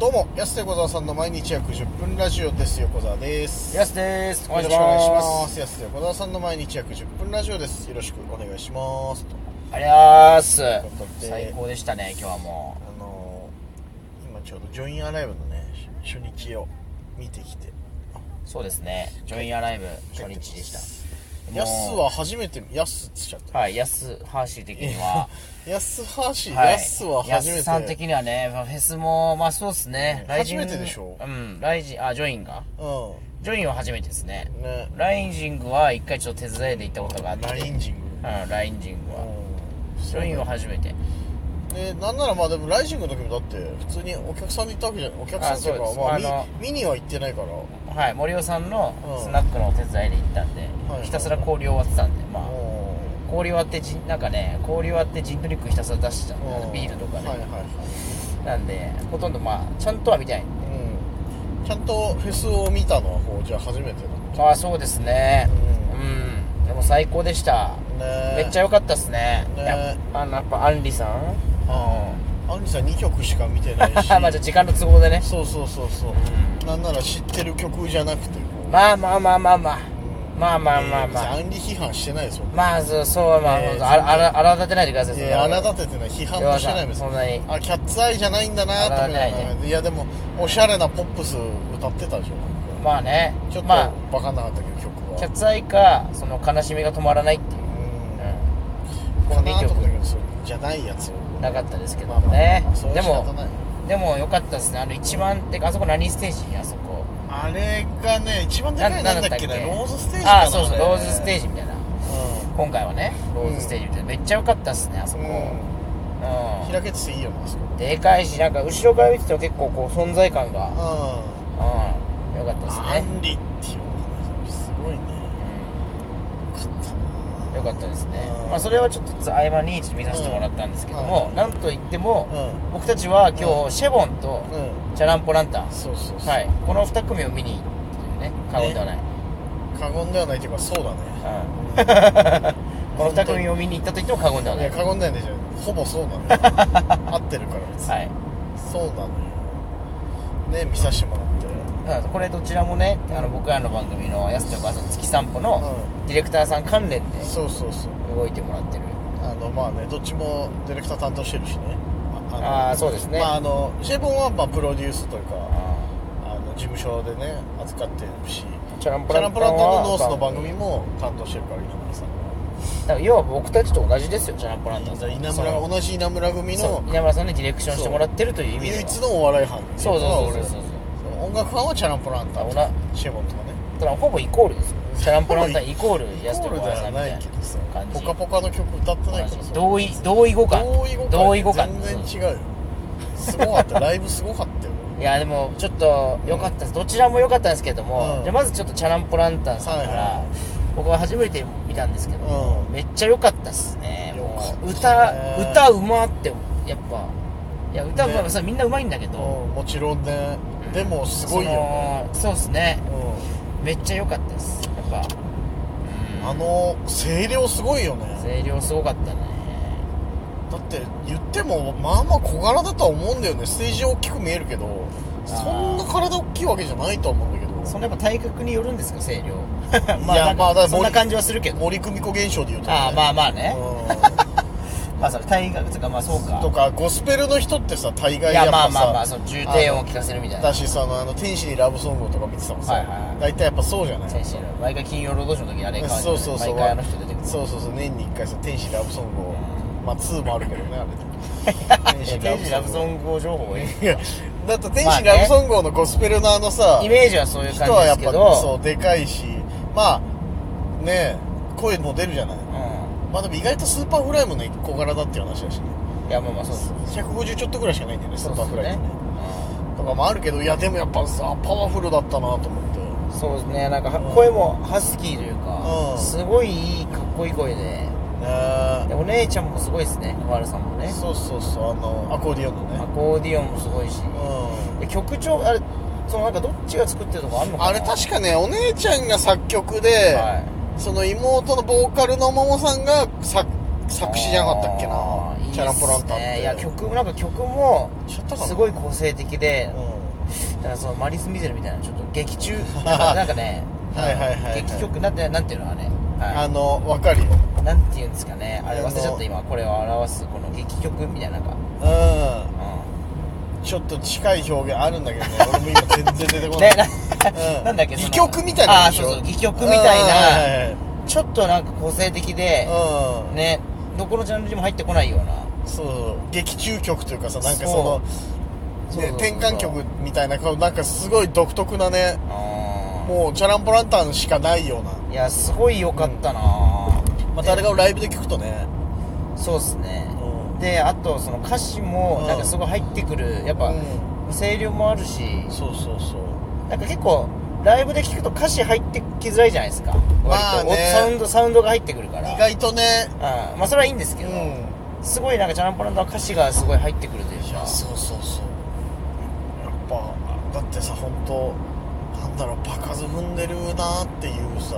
どうも、やすと横澤さんの毎日約10分ラジオです。横澤です。やすです。よろしくお願いします。やすと横澤さんの毎日約10分ラジオです。よろしくお願いします。ありがとうございます。最高でしたね。今日はもう今ちょうどジョインアライブのね初日を見てきて。そうですね、ジョインアライブ初日でした。ヤスは初めて、ヤスってしちゃった。はい、ヤスハーシー的には。ヤスハーシー、はい、ヤスは初めて。ヤスさん的にはね、フェスも、まあそうですね。うん、初めてでしょ？うん、ライジン、あ、ジョインが。うん。ジョインは初めてですね。ね。ライジングは一回ちょっと手伝いで行ったことがあって。ラインジング？うん、ラインジングは。ジョインは初めて。なんならまあでもライジングの時もだって普通にお客さんで行ったわけじゃない。お客さんっていうか見には行ってないから。はい、森尾さんのスナックのお手伝いで行ったんで、うん、ひたすら氷を割ってたんで、まあ氷割ってなんかね、氷割ってジントニックひたすら出してたんで、ビールとかね、はいはいはい、なんでほとんどまあちゃんとは見たい、うん、ちゃんとフェスを見たのはこうじゃあ初めてだ。ああそうですね、うん、うん、でも最高でした、ね、めっちゃ良かったっすね、ね、やっぱアンリさん、うん、アンリさん2曲しか見てないしまあ時間の都合でね。そうそうそうそう、うん、なんなら知ってる曲じゃなくて、まあまあまあまあまあ、うん、まあまあまあまあ、アンリ批判してないですよ。まあそうまあ、荒立てないでください。いや荒立ててない、批判もしてないですよ。あ、キャッツアイじゃないんだなと思って、ね、いやでもおしゃれなポップス歌ってたでしょ。まあね、ちょっとバカなかったけど曲は、まあ、キャッツアイかその悲しみが止まらないっていう、うん、この2曲じゃないやつなかったですけどね。でも良かったですね。一番ってかあそこ何ステージ？あそこあれがね一番でかいなんだっけね、ローズステージかな。あそうそう、ローズステージみたいな、うん、今回はねローズステージみたいな、めっちゃ良かったですねあそこ、うんうん、開けてていいよねあそこ。でかいしなんか後ろから見てても結構こう存在感が、うん、良かったですね。アンリっていうのがすごいね、良かったですね、うん、まあ、それはちょっと合間に見させてもらったんですけども、うん、なんといっても、うん、僕たちは今日シェボンとチャランポランタン、うん、そうそうそう、はい、この2組を見に行っていうね、過言ではない、ね、過言ではないというかそうだね、うん、この2組を見に行ったといっても過言ではない。いや過言ではないでしょ、ほぼそうだね合ってるから別に、はい、そうだね、ね、見させてもらって、これどちらもね、僕らの番組のやすと横澤さん月散歩のディレクターさん関連で動いてもらってる、うん、そうそうそう、まあね、どっちもディレクター担当してるしね。ああそうですね、まあ、シェボンはまあプロデュースというか事務所でね扱ってるし、チャランポランタンのノースの番組も担当してるから、稲村さんだから要は僕たちと同じですよ。チャランポランタンさん、同じ稲村組の稲村さんにディレクションしてもらってるという意味で唯一のお笑い班。そうそうそうそう、音楽班はチャランポランタンとかシェボンとかね、だからほぼイコールですよ。チャランポランタンイコールやすと横澤さんみたいな感じ。ポカポカの曲歌ってないから、同意語感全然違うよ。すごかった、ライブすごかったよ。いやでもちょっと良かったです、うん、どちらも良かったんですけども、うん、じゃまずちょっとチャランポランタンさんから、はいはい、僕は初めて見たんですけど、うん、めっちゃ良かったっすね。もう歌うまってやっぱ、いや歌うま、ね、それみんなうまいんだけど、うん、もちろんね、でもすごいよね。そうですね、うん、めっちゃ良かったです。やっぱ、うん、声量すごいよね。声量すごかったね。だって言ってもまあまあ小柄だとは思うんだよね。ステージ大きく見えるけどそんな体大きいわけじゃないとは思うんだけど、そのやっぱ体格によるんですか声量まあいやまあだそんな感じはするけど、森久美子現象で言うと、ね、ああまあまあね、うんまあさ、大学とかまあそうかとかゴスペルの人ってさ大概やっぱさ、いやまあまあまあその重低音を聞かせるみたいな。私さ天使にラブソングとか見てたもんさ、はいはいはい、大体やっぱそうじゃない。天使に毎回金曜ロードショーの時あれ変わる。そうそうそう、毎回あの人出てくる。そうそうそう、年に1回さ天使ラブソングを、まあ2もあるけどねあれ天使ラブソング情報いやだって天使ラブソングのゴスペルのさイメージはそういう感じですけど、人はやっぱそうでかいし、まあね声も出るじゃない。まあでも意外とスーパーフライもね小柄だっていう話だしね。いやまあまあそうです、150ちょっとぐらいしかないんだよねスーパーフライってね、とかもあるけど、いやでもやっぱさパワフルだったなと思って。そうですね、なんか、うん、声もハスキーというか、うん、すごいかっこいい声で、でお姉ちゃんもすごいですね、小原さんもね。そうそうそう、アコーディオンのね、アコーディオンもすごいし、うん、で曲調あれそのなんかどっちが作ってるとかあるのかな。あれ確かねお姉ちゃんが作曲で、はい、その妹のボーカルのももさんが作詞じゃなかったっけな。いいっすね、チャランポランタンって。いや曲もすごい個性的で、だからそのマリス・ミゼルみたいなちょっと劇中なんかねはいはいはい、はい、劇曲なんていうのあれ、はい、分かるよなんていうんですかねあれ忘れちゃった今これを表すこの劇曲みたいななんかうんちょっと近い表現あるんだけどね俺も今全然出てこない、うん、なんだっけ戯曲みたいなあそうそう戯曲みたいな、はいはいはい、ちょっとなんか個性的でねどこのジャンルにも入ってこないようなそう劇中曲というかさなんかそのね、転換曲みたいななんかすごい独特なねあもうチャランポランタンしかないようないやすごい良かったな、うん、またあれがライブで聴くとねそうっすね、うん、であとその歌詞もなんかすごい入ってくる、うん、やっぱ、うん、声量もあるしそうそうそうなんか結構ライブで聴くと歌詞入ってきづらいじゃないですか割と、ね、サウンドが入ってくるから意外とねあまあそれはいいんですけど、うん、すごいなんかチャランポランタンは歌詞がすごい入ってくるというかそうそうそうだってさ本当なんだろう場数踏んでるなっていうさ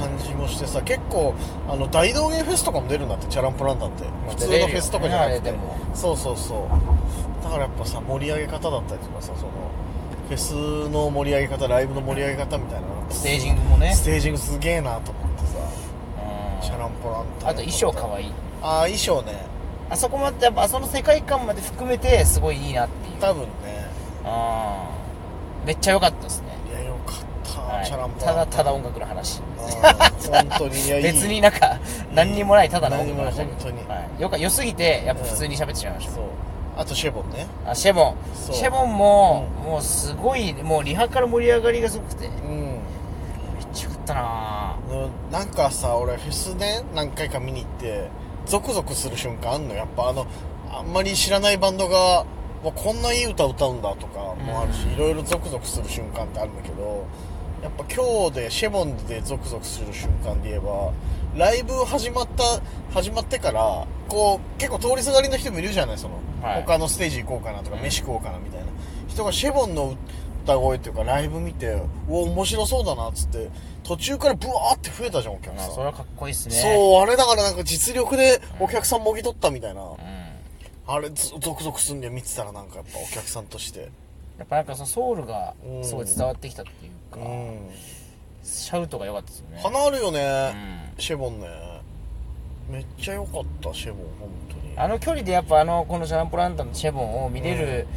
感じもしてさ結構大道芸フェスとかも出るんだってチャランポランタンって普通のフェスとかじゃなくてそうそうそうだからやっぱさ盛り上げ方だったりとかさそのフェスの盛り上げ方ライブの盛り上げ方みたいなステージングもねステージングすげえなと思ってさチャランポランタンあと衣装かわいいああ衣装ねあそこまでやっぱその世界観まで含めてすごいいいなっていう多分ねあめっちゃ良かったですねいや良かった、はい、チャランポランタンただ音楽の話本当にいやいい別になんか何にもないただの音楽の話だけど良すぎてやっぱ普通に喋ってしまいました、うん、そうあとシェボンねあシェボンも、うん、もうすごいもうリハから盛り上がりがすごくて、うん、めっちゃ良かったな、うん、なんかさ俺フェスね何回か見に行ってゾクゾクする瞬間あんのやっぱあんまり知らないバンドがこんないい歌歌うんだとかもあるし、うん、いろいろゾクゾクする瞬間ってあるんだけどやっぱ今日でシェボンでゾクゾクする瞬間で言えばライブ始まってからこう結構通りすがりの人もいるじゃないその、はい、他のステージ行こうかなとか、うん、飯食おうかなみたいな人がシェボンの歌声っていうかライブ見てお面白そうだなっつって途中からブワーって増えたじゃんお客さんそれはかっこいいっすねそうあれだからなんか実力でお客さんもぎ取ったみたいな、うんあれゾクゾクすんで見てたらなんかやっぱお客さんとしてやっぱなんかさソウルがすごい伝わってきたっていうか、うん、シャウトが良かったですよね花あるよね、うん、シェボンねめっちゃ良かったシェボン本当にあの距離でやっぱこのチャランポランタンのシェボンを見れる、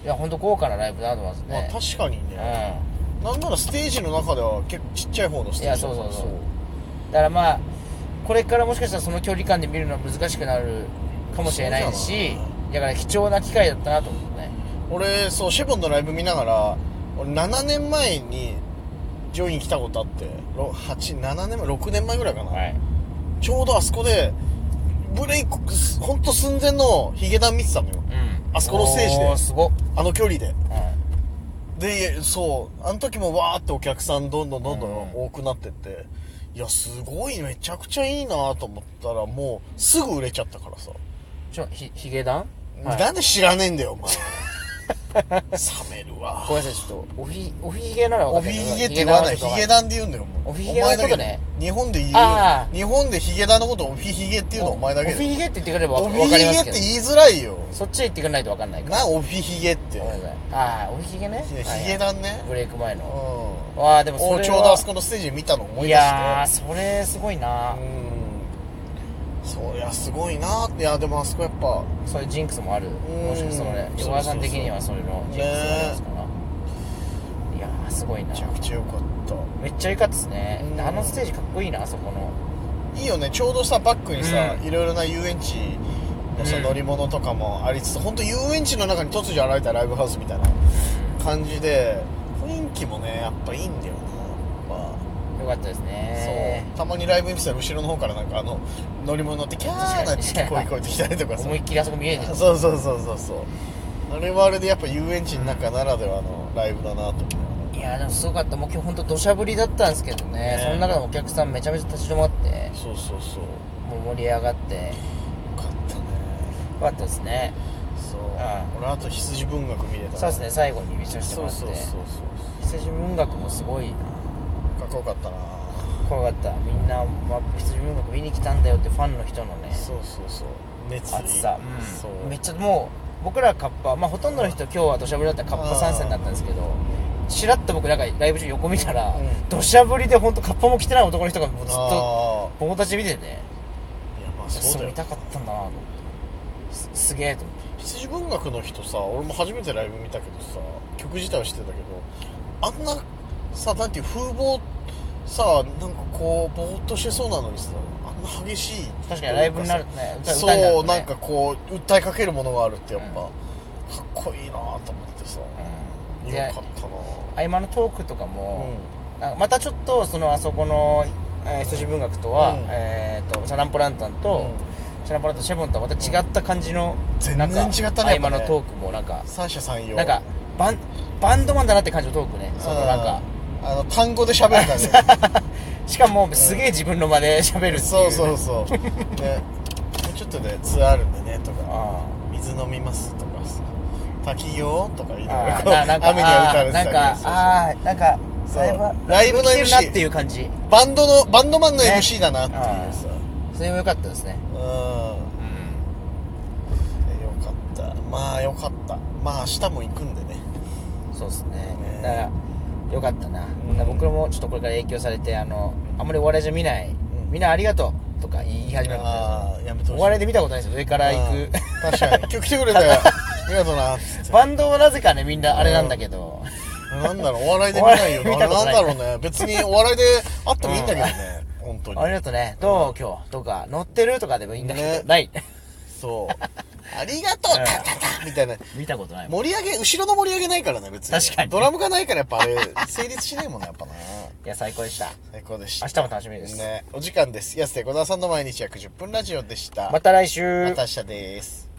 うん、いや本当豪華なライブだと思いますね、まあ、確かにね、うん、なんならステージの中では結構ちっちゃい方のステージだからいやそうそうそうだからまあこれからもしかしたらその距離感で見るのは難しくなるかもしれないしだから貴重な機会だったなと思ってね俺そうシェボンのライブ見ながら俺7年前にジョイン来たことあって7年前6年前ぐらいかな、はい、ちょうどあそこでブレイクほんと寸前のヒゲダン見てたのよ、うん、あそこのステージですごあの距離で、はい、でそうあの時もわーってお客さんどんどん多くなってって、うん、いやすごいめちゃくちゃいいなと思ったらもうすぐ売れちゃったからさヒゲダンなんで知らねえんだよお前冷めるわごめんなさいちょっとおひげなら分かんないおひげって言わないヒゲダンって言うんだよおひげのことね日本で言う日本でヒゲダンのことおひげっていうのお前だけおひげって言ってくれれば分かりますけどおひげって言いづらいよそっちへ言ってくれないと分かんないからなおひげってああおひげねヒゲダンねブレイク前のわあでもそれちょうどあそこのステージ見たの思い出していやそれすごいなそういやすごいなっていやでもあそこやっぱそういうジンクスもあるもしかしたら横川さん的にはそういうのジンクスもあるんですかな、いやーすごいなめちゃくちゃ良かっためっちゃ良かったですねあのステージかっこいいなあそこのいいよねちょうどさバックにさ、うん、いろいろな遊園地のさ乗り物とかもありつつ、うん、本当遊園地の中に突如現れたライブハウスみたいな感じで雰囲気もねやっぱいいんだよね良かったですねそうたまにライブ見てたら後ろの方からなんか乗り物乗ってキャーなんて聞こえてきたりとかさ思いっきりあそこ見えてるそうそうそうそうそうあれはあれでやっぱ遊園地の中ならではのライブだなと思ういやでもすごかったもう今日本当土砂降りだったんですけど ねその中でお客さんめちゃめちゃ立ち止まってそうそうそうもう盛り上がってよかったねよかったですねそう、うん、俺あと羊文学見れたそうですね最後に見させてもらってそう羊文学もすごいな怖かったな怖かったみんな、まあ、羊文学見に来たんだよってファンの人のねそうそうそう熱熱さ、うん、そうめっちゃもう僕らカッパ、まあ、ほとんどの人今日は土砂降りだったらカッパ参戦だったんですけど、しらっと僕なんかライブ中横見たら、うん、土砂降りで本当カッパも着てない男の人がもうずっと僕たち見てて、いやまあそうだよ、見たかったんだなと思って、 すげえと思って。羊文学の人さ、俺も初めてライブ見たけどさ、曲自体は知ってたけど、あんなさ、なんていう風貌さ、なんかこうぼーっとしてそうなのにさ、あんな激しい、確かにライブになるとね、そう、なんかこう訴えかけるものがあるってやっぱ、うん、かっこいいなと思ってさ、うん、よかったな。合間のトークとかも、うん、なんかまたちょっとそのあそこの、羊文学とは、うん、チャランポランタンと、うん、チャラパラとシェボンとはまた違った感じの、全然違ったね、今のトークもなんか三者三様、なんかバンドマンだなって感じのトークね、そのなんかあの単語で喋るからねしかもすげえ自分の間で喋るっていう、ね、そうでちょっとねツアーあるんでねとか、あ水飲みますとかさ、滝行とか言いながら雨に打たれてたり、なんかライブの MC なっていう感じ、バンドマンの MC だなっていうさ、ね、それも良かったですね。うん、良かった。まあ良かった。まあ明日も行くんでね。そうですね。だから良かったな。うん、僕もちょっとこれから影響されて、あんまりお笑いじゃ見ない、うん、みんなありがとうとか言い始めるんですよ。お笑いで見たことないですよ。上から行く。確かに。今日来てくれたよ。ありがとうな。バンドはなぜかね、みんなあれなんだけど。なんだろう、お笑いで見ないよ。なんだろうね。別にお笑いであってもいいんだけどね。本当にありがとうね、どう今日とか乗ってるとかでもいいんだけど、ね、ないそうありがとう、タンタンタンみたいな、見たことないもん、盛り上げ、後ろの盛り上げないからね、別に確かにドラムがないからやっぱあれ成立しないもんね、やっぱね。いや最高でした、最高でした。明日も楽しみですね。お時間です。安手小沢さんの毎日約10分ラジオでした。また来週、また明日です。